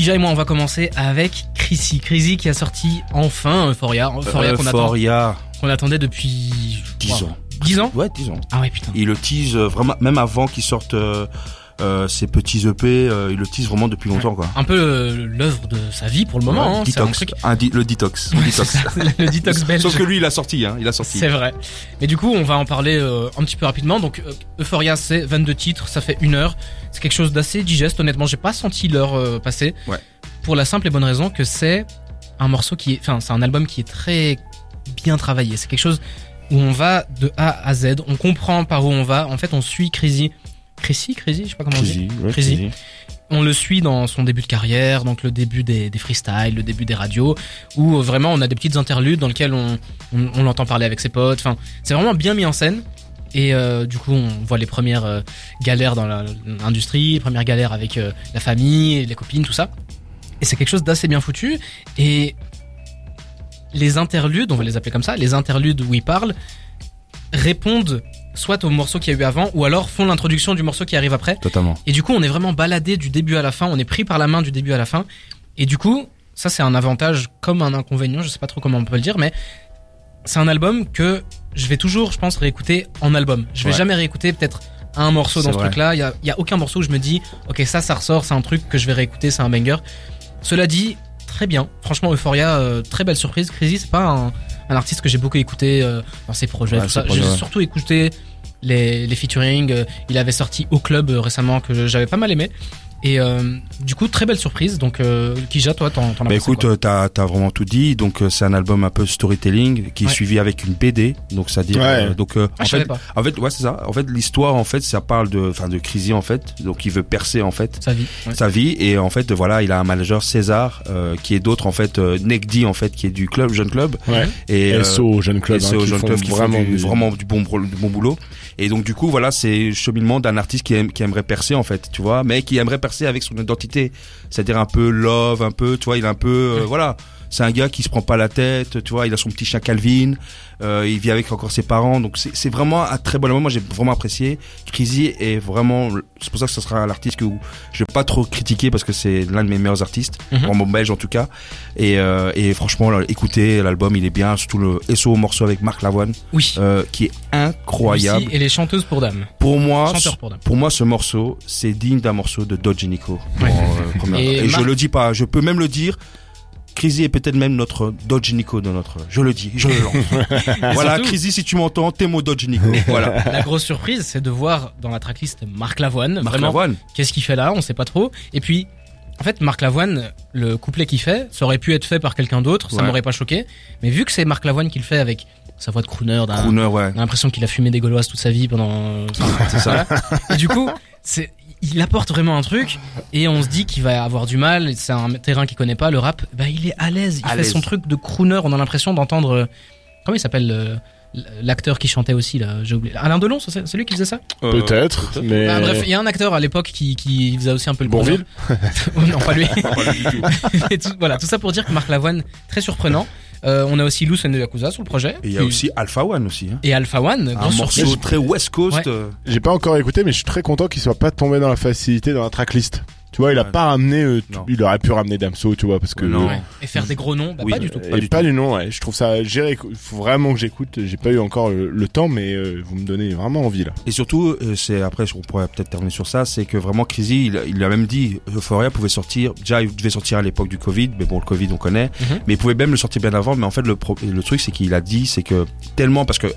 Kija et moi on va commencer avec Krisy. Krisy qui a sorti enfin Foria qu'on attendait depuis 10 ans. 10 ans? Ouais, 10 ans. Ah ouais, putain. Il le tease vraiment, même avant qu'il sorte ses petits EP, il le tease vraiment depuis longtemps, quoi. Un peu l'œuvre de sa vie pour le moment, ouais, hein. Detox, c'est un truc... le detox. Ça, le detox belge. Sauf que lui, il a sorti. C'est vrai. Mais du coup, on va en parler un petit peu rapidement. Donc, Euphoria, c'est 22 titres, ça fait 1 heure. C'est quelque chose d'assez digeste. Honnêtement, j'ai pas senti l'heure passer. Ouais. Pour la simple et bonne raison que c'est un morceau qui est, enfin, c'est un album qui est très bien travaillé. C'est quelque chose où on va de A à Z, on comprend par où on va. En fait, on suit Krisy, je sais pas comment on dit. Krisy. On le suit dans son début de carrière, donc le début des freestyles, le début des radios, où vraiment on a des petites interludes dans lesquelles on l'entend parler avec ses potes. Enfin, c'est vraiment bien mis en scène. Et du coup, on voit les premières galères dans l'industrie, les premières galères avec la famille, les copines, tout ça. Et c'est quelque chose d'assez bien foutu. Et les interludes, on va les appeler comme ça, les interludes où il parle, répondent soit au morceau qu'il y a eu avant, ou alors font l'introduction du morceau qui arrive après. Totalement. Et du coup, on est vraiment baladé du début à la fin, on est pris par la main du début à la fin. Et du coup, ça c'est un avantage comme un inconvénient, je sais pas trop comment on peut le dire, mais c'est un album que je vais toujours, je pense, réécouter en album. Je vais jamais réécouter peut-être un morceau dans ce truc-là. Il y a aucun morceau où je me dis, ok, ça ressort, c'est un truc que je vais réécouter, c'est un banger. Cela dit, très bien. Franchement, Euphoria, très belle surprise. Krisy, c'est pas un artiste que j'ai beaucoup écouté dans ses projets. Ouais, tout ça. J'ai surtout écouté les featuring. Il avait sorti Au Club récemment que j'avais pas mal aimé. Et du coup, très belle surprise. Donc, Kija, toi, t'en as pensé quoi ? Bah écoute, t'as vraiment tout dit. Donc, c'est un album un peu storytelling qui est suivi avec une BD. Donc, ça dit. Ouais. En fait, ouais, c'est ça. En fait, l'histoire, en fait, ça parle de Krisy, en fait. Donc, il veut percer, en fait. Sa vie. Ouais. Sa vie. Et en fait, voilà, il a un manager, César, qui est d'autre, en fait, Negdi, en fait, qui est du club, Jeune Club. Ouais. Et Jeune Club. Qui font vraiment du bon boulot. Et donc, du coup, voilà, c'est le cheminement d'un artiste qui aimerait percer, en fait, tu vois, mais qui aimerait avec son identité, c'est-à-dire un peu love, un peu, tu vois, il est un peu, voilà, c'est un gars qui se prend pas la tête, tu vois, il a son petit chien Calvin, il vit avec encore ses parents, donc c'est vraiment un très bon moment. Moi, j'ai vraiment apprécié. Krisy est vraiment, c'est pour ça que ce sera l'artiste que je vais pas trop critiquer parce que c'est l'un de mes meilleurs artistes, vraiment belge en tout cas. Et franchement, là, écoutez l'album, il est bien, surtout le SO morceau avec Marc Lavoine, qui est incroyable. Et les chanteuses pour dames. Pour moi, ce morceau, c'est digne d'un morceau de Doc Gynéco. Ouais. Et je le dis pas, je peux même le dire. Krisy est peut-être même notre Doc Gynéco de notre. Je le lance. Voilà, surtout, Krisy, si tu m'entends, t'es mon Doc Gynéco. Voilà. La grosse surprise, c'est de voir dans la tracklist Marc Lavoine. Marc Lavoine. Qu'est-ce qu'il fait là ? On sait pas trop. Et puis, en fait, Marc Lavoine, le couplet qu'il fait, ça aurait pu être fait par quelqu'un d'autre, ça m'aurait pas choqué. Mais vu que c'est Marc Lavoine qui le fait avec sa voix de crooner, on a l'impression qu'il a fumé des gauloises toute sa vie pendant. C'est ça. Et du coup, il apporte vraiment un truc et on se dit qu'il va avoir du mal. C'est un terrain qu'il connaît pas, le rap. Bah, il est à l'aise. Il fait son truc de crooner. On a l'impression d'entendre comment il s'appelle l'acteur qui chantait aussi là. J'ai oublié. Alain Delon, c'est lui qui faisait ça. Peut-être. Mais bah, bref, il y a un acteur à l'époque qui faisait aussi un peu le crooner. Non, pas lui. Et tout ça pour dire que Marc Lavoine, très surprenant. On a aussi Lous and the Yakuza sur le projet. Et il y a aussi Alpha One aussi. Hein. Et Alpha One, un morceau très West Coast. Ouais. J'ai pas encore écouté, mais je suis très content qu'il soit pas tombé dans la facilité dans la tracklist. Tu vois, il a pas ramené, il aurait pu ramener Damso, tu vois, parce que et faire des gros noms, pas du tout. Pas du nom. Ouais. Je trouve ça géré. Faut vraiment que j'écoute. J'ai pas eu encore le temps, mais vous me donnez vraiment envie là. Et surtout, c'est après, on pourrait peut-être terminer sur ça, c'est que vraiment Krisy, il l'a même dit, Euphoria pouvait sortir. Déjà, il devait sortir à l'époque du Covid, mais bon, le Covid on connaît. Mais il pouvait même le sortir bien avant. Mais en fait, le truc, c'est qu'il a dit, c'est que tellement parce que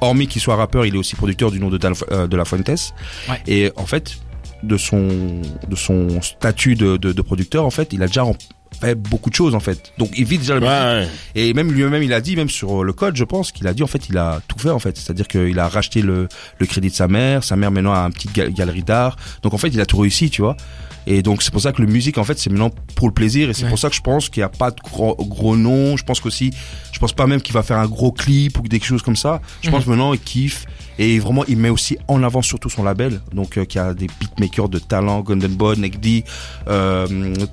hormis qu'il soit rappeur, il est aussi producteur du nom de la Fuentes. Ouais. Et en fait, de son statut de producteur, en fait, il a déjà fait beaucoup de choses, en fait. Donc, il vit déjà la musique. Et même lui-même, il a dit, même sur le code, je pense, qu'il a dit, en fait, il a tout fait, en fait. C'est-à-dire qu'il a racheté le crédit de sa mère maintenant a une petite galerie d'art. Donc, en fait, il a tout réussi, tu vois. Et donc, c'est pour ça que la musique, en fait, c'est maintenant pour le plaisir. Et c'est pour ça que je pense qu'il n'y a pas de gros nom. Je pense pas même qu'il va faire un gros clip ou des choses comme ça. Je pense maintenant, il kiffe. Et vraiment, il met aussi en avant surtout son label. Donc, qui a des beatmakers de talent, Gundam Bond, Negdi, 22,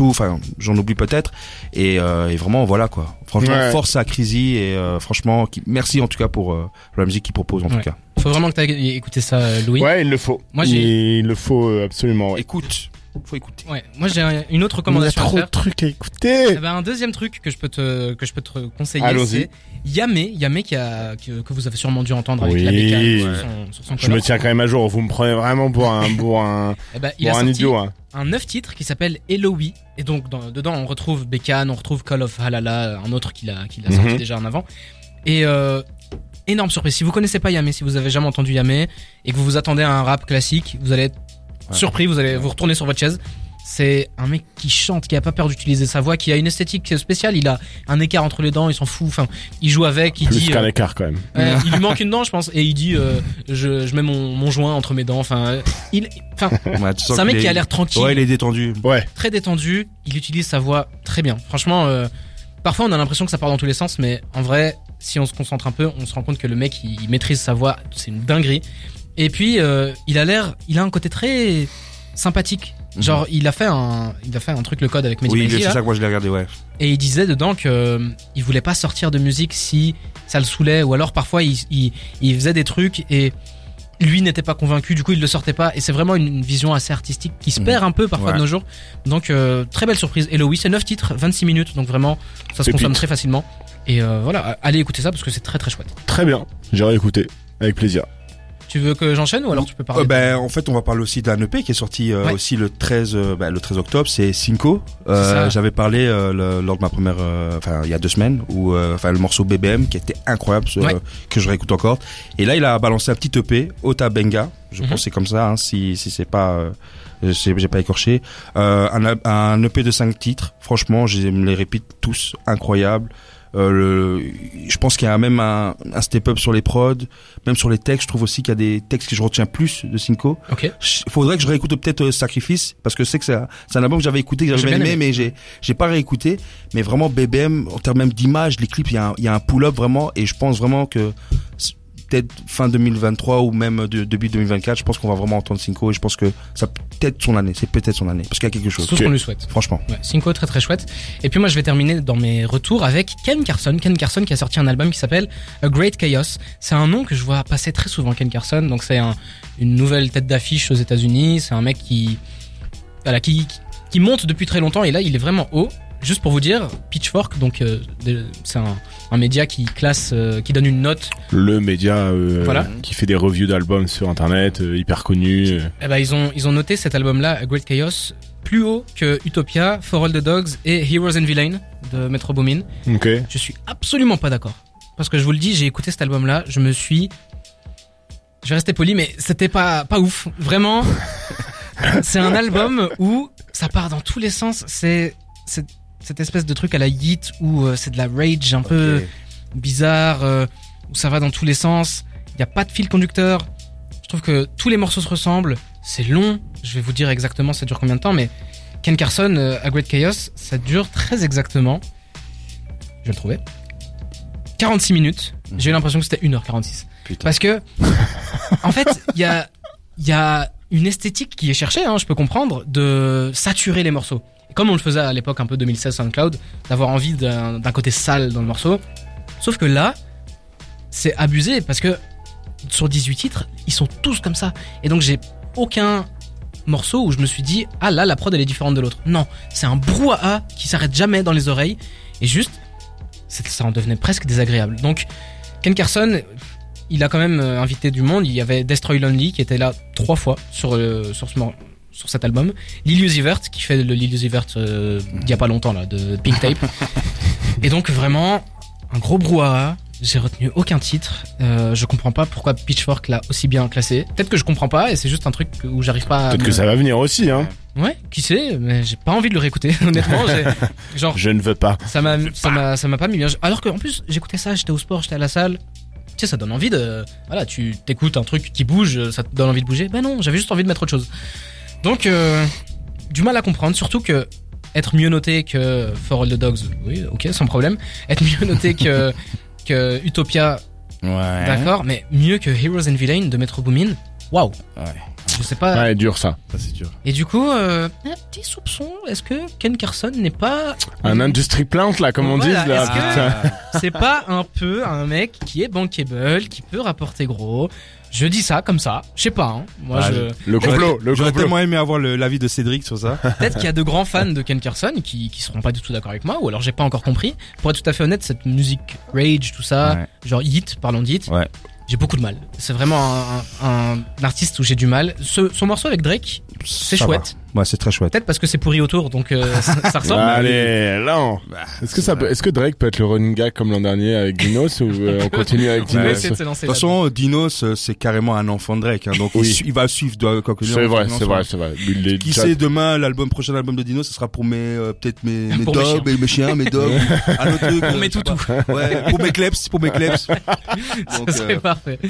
enfin, j'en oublie peut-être. Et vraiment, voilà, quoi. Franchement, force à Krisy. Et franchement, merci en tout cas pour la musique qu'il propose, en tout cas. Faut vraiment que t'aies écouté ça, Louis. Ouais, il le faut. Moi, il le faut absolument. Écoute, Faut écouter. Ouais. Moi, j'ai une autre recommandation à faire. Il y a trop de trucs à écouter. Eh ben, un deuxième truc que je peux te conseiller, c'est Yamê que vous avez sûrement dû entendre avec la Bécane sur son color. Je me tiens quand même à jour. Vous me prenez vraiment pour un eh ben, il pour a un idiot. Hein. Un 9 titres qui s'appelle Éloi, et donc dedans on retrouve Bécane, on retrouve Call of Halala, un autre qu'il a sorti déjà en avant. Et énorme surprise. Si vous connaissez pas Yamê, si vous avez jamais entendu Yamê et que vous vous attendez à un rap classique, vous allez être surpris, vous allez vous retourner sur votre chaise. C'est un mec qui chante, qui a pas peur d'utiliser sa voix, qui a une esthétique spéciale. Il a un écart entre les dents, il s'en fout. Enfin, il joue avec. Il dit qu'un écart quand même. Il lui manque une dent, je pense. Et il dit, je mets mon joint entre mes dents. C'est un mec qui a l'air tranquille. Ouais, il est détendu. Ouais. Très détendu. Il utilise sa voix très bien. Franchement, parfois on a l'impression que ça part dans tous les sens, mais en vrai, si on se concentre un peu, on se rend compte que le mec, il maîtrise sa voix. C'est une dinguerie. Et puis, il a un côté très sympathique. Genre il a fait un truc, le code avec Mehdi Maizy. Oui, c'est ça que moi je l'ai regardé, ouais. Et il disait dedans que il voulait pas sortir de musique si ça le saoulait, ou alors parfois il faisait des trucs et lui n'était pas convaincu, du coup il le sortait pas, et c'est vraiment une vision assez artistique qui se perd un peu parfois de nos jours. Donc très belle surprise. Et Eloï, c'est 9 titres, 26 minutes, donc vraiment ça se consomme très facilement. Et voilà, allez écouter ça parce que c'est très très chouette. Très bien, j'irai écouter avec plaisir. Tu veux que j'enchaîne ou alors tu peux parler en fait, on va parler aussi d'un EP qui est sorti aussi le 13 octobre, c'est Cinco. J'avais parlé lors de ma première, il y a 2 semaines, où le morceau BBM qui était incroyable, que je réécoute encore. Et là, il a balancé un petit EP, Ota Benga, je pense que c'est comme ça, hein, si c'est pas... j'ai pas écorché. Un EP de 5 titres, franchement, je les répète tous, incroyable. Je pense qu'il y a même un step-up sur les prods, même sur les textes. Je trouve aussi qu'il y a des textes que je retiens plus de Cinco. Okay. Faudrait que je réécoute peut-être Sacrifice, parce que c'est un album que j'avais écouté, que j'avais bien aimé, mais j'ai pas réécouté. Mais vraiment, BBM, en termes même d'image, les clips, il y a un pull-up vraiment, et je pense vraiment que peut-être fin 2023 ou même début 2024, je pense qu'on va vraiment entendre Cinco, et je pense que ça peut-être son année, parce qu'il y a quelque chose. Tout ce qu'on lui souhaite. Franchement. Ouais, Cinco très très chouette. Et puis moi je vais terminer dans mes retours avec Ken Carson qui a sorti un album qui s'appelle A Great Chaos. C'est un nom que je vois passer très souvent, Ken Carson, donc c'est une nouvelle tête d'affiche aux États-Unis. C'est un mec qui monte depuis très longtemps, et là il est vraiment haut. Juste pour vous dire, Pitchfork, donc c'est un média qui classe, qui donne une note. Le média qui fait des reviews d'albums sur internet, hyper connu. Eh ben ils ont noté cet album-là, A Great Chaos, plus haut que Utopia, For All the Dogs et Heroes and Villains de Metro Boomin. Ok. Je suis absolument pas d'accord, parce que je vous le dis, j'ai écouté cet album-là, je vais rester poli, mais c'était pas ouf, vraiment. C'est un album où ça part dans tous les sens, c'est cette espèce de truc à la Yeet où c'est de la rage un peu bizarre, où ça va dans tous les sens, il n'y a pas de fil conducteur. Je trouve que tous les morceaux se ressemblent, c'est long, je vais vous dire exactement ça dure combien de temps, mais Ken Carson, A Great Chaos, ça dure très exactement, je vais le trouver, 46 minutes, j'ai eu l'impression que c'était 1h46. Putain. Parce que, en fait, il y a une esthétique qui est cherchée, hein, je peux comprendre, de saturer les morceaux. Comme on le faisait à l'époque un peu 2016 SoundCloud, d'avoir envie d'un côté sale dans le morceau. Sauf que là, c'est abusé parce que sur 18 titres, ils sont tous comme ça. Et donc j'ai aucun morceau où je me suis dit « Ah là, la prod elle est différente de l'autre ». Non, c'est un brouhaha qui s'arrête jamais dans les oreilles. Et juste, ça en devenait presque désagréable. Donc Ken Carson, il a quand même invité du monde. Il y avait Destroy Lonely qui était là 3 fois sur ce morceau. Sur cet album, Lil Uzi Vert qui fait le Lil Uzi Vert il y a pas longtemps là, de Pink Tape. Et donc vraiment un gros brouhaha, j'ai retenu aucun titre, je comprends pas pourquoi Pitchfork l'a aussi bien classé. Peut-être que je comprends pas et c'est juste un truc où j'arrive pas. Peut-être que ça va venir aussi, hein. Ouais, qui sait, mais j'ai pas envie de le réécouter honnêtement, je ne veux pas. Ça m'a pas mis bien. Alors que en plus, j'écoutais ça, j'étais au sport, j'étais à la salle. Tu sais, ça donne envie de tu t'écoutes un truc qui bouge, ça te donne envie de bouger. Ben non, j'avais juste envie de mettre autre chose. Donc, du mal à comprendre, surtout que être mieux noté que For All the Dogs, oui, ok, sans problème. Être mieux noté que Utopia, ouais, d'accord, mais mieux que Heroes and Villains de Metro Boomin, waouh. Ouais. Je sais pas. Ouais, dur ça c'est dur. Et du coup, un petit soupçon, est-ce que Ken Carson n'est pas un industry plant là, comme on dit là. Est-ce que c'est pas un peu un mec qui est bankable, qui peut rapporter gros. Je dis ça comme ça, je sais pas. Hein. Moi, ah, le complot, le complot. J'aurais tellement aimé avoir l'avis de Cédric sur ça. Peut-être qu'il y a de grands fans de Ken Carson qui seront pas du tout d'accord avec moi, ou alors j'ai pas encore compris. Pour être tout à fait honnête, cette musique rage, tout ça, ouais. Genre hit, parlons d'hit. Ouais. J'ai beaucoup de mal. C'est vraiment un artiste où j'ai du mal. Son morceau avec Drake, c'est ça chouette. Va. Ouais, c'est très chouette. Peut-être parce que c'est pourri autour, donc ça ressemble. Allez, non. Bah, est-ce que Drake peut être le running gag comme l'an dernier avec Dinos ou on continue avec Dinos? De toute façon, Dinos, c'est carrément un enfant de Drake. Hein, donc oui. Il va suivre quoi que ce soit. C'est vrai. Qui sait demain prochain album de Dinos, ce sera pour mes dogs, mes chiens, mes dogs, un autre truc. Pour mes toutous. Ouais, pour mes kleps. Ça serait parfait.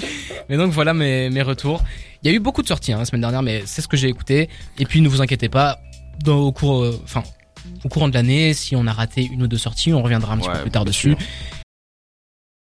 Mais donc voilà mes retours. Il y a eu beaucoup de sorties la semaine dernière, mais c'est ce que j'ai écouté. Et puis ne vous inquiétez pas, au courant de l'année, si on a raté une ou deux sorties, on reviendra un petit peu plus tard dessus.